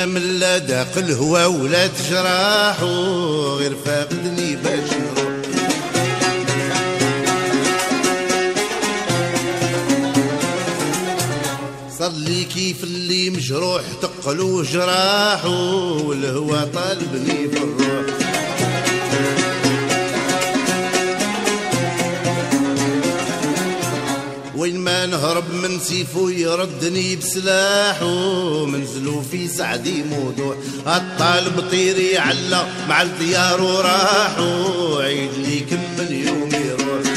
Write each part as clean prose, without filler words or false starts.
يا من لا داخل هوا ولا تجراح غير فاقدني باش نروح صلي كيف اللي مجروح تقلو جراحه والهوا طالبني بالروح وين ما نهرب من سيفو يردني بسلاحو منزلو في سعدي موضوع الطالب طيري علا مع الطيار وراحو عيد لي كم من يوم يروح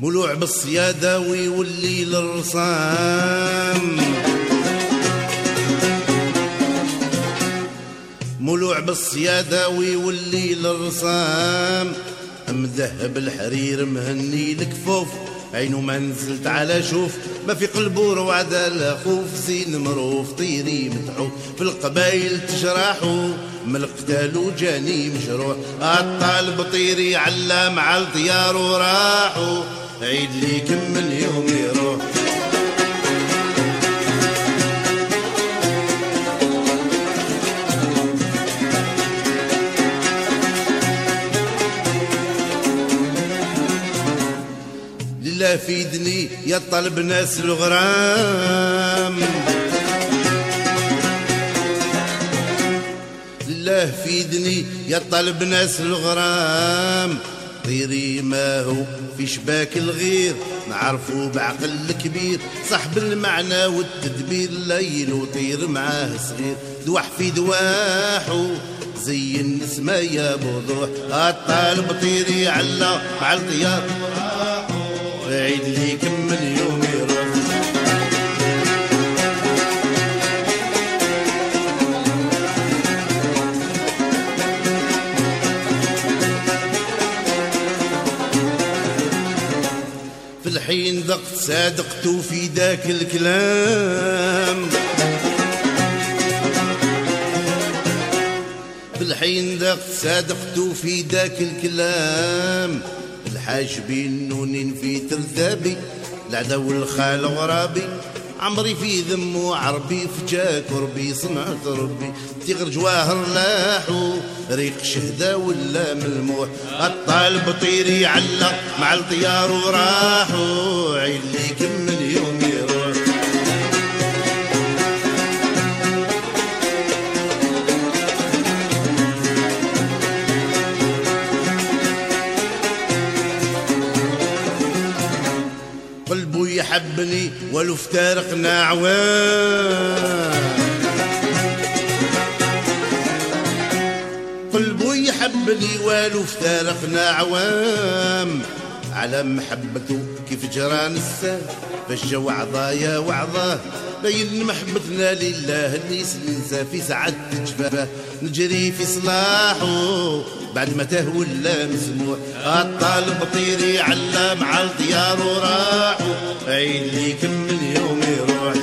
مولوع بالصيادة ويولي للرصام مولوع بالصيادة ويولي للرصام مذهب الحرير مهني لكفوف عينو ما نزلت على شوف ما في قلبو روعدة لا خوف زين مروف طيري متعوف في القبايل تجرحو من القتال وجاني مجروح الطالب طيري علا مع الطيار وراحو عيد لي كم من يوم يروح لله في دني يا طلب ناس الغرام لله في دني يا طلب ناس الغرام طيري ما هو في شباك الغير نعرفو بعقل الكبير صاحب المعنى والتدبير ليل وطير معاه صغير دواح في دواحو زي النسمة يا بوضوح الطالب طيري علا مع الطيار عيد لي كم من يوم يروح في الحين ذقت صادقت في ذاك الكلام في الحين ذقت صادقت في ذاك الكلام الحاجبين نونين في ترذابي العدو الخال غرابي عمري في ذمو عربي فجاك وربي صنعت ربي تغر جواهر لاحو ريق شهدة ولا ملموح الطالب طيري علق مع الطيار وراحو عيد لي كم من يوم يروح قلبو يحبني ولو افتارقنا عوام قلبو يحبني والو افتارقنا عوام على محبته كيف جران السام باش جا وعظا يا وعظاه بين محبتنا لله اللي ننسى في سعة جفاه نجري في صلاحه بعد ما تهوى ولا مسموح الطالب طيري علا مع الطيار وراحو عيد لي كم من يوم يروح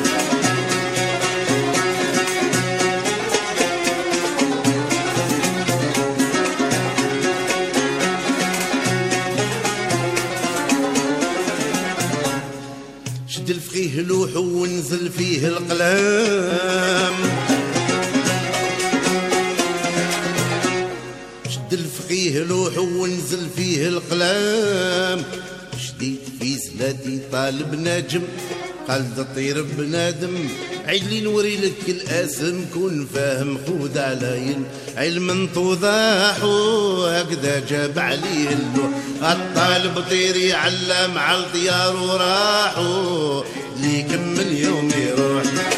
شدل فيه لوحه ونزل فيه القلم شدل فيه لوحه ونزل فيه القلم شديد في زلاتي طالب ناجم قال دا طير بنادم عيد لي نوري لك الاسم كون فاهم خود علين علما توضاحو هكذا جاب عليه اللوح الطالب طيري علم على الطيار وراحو لي كم من يوم يروح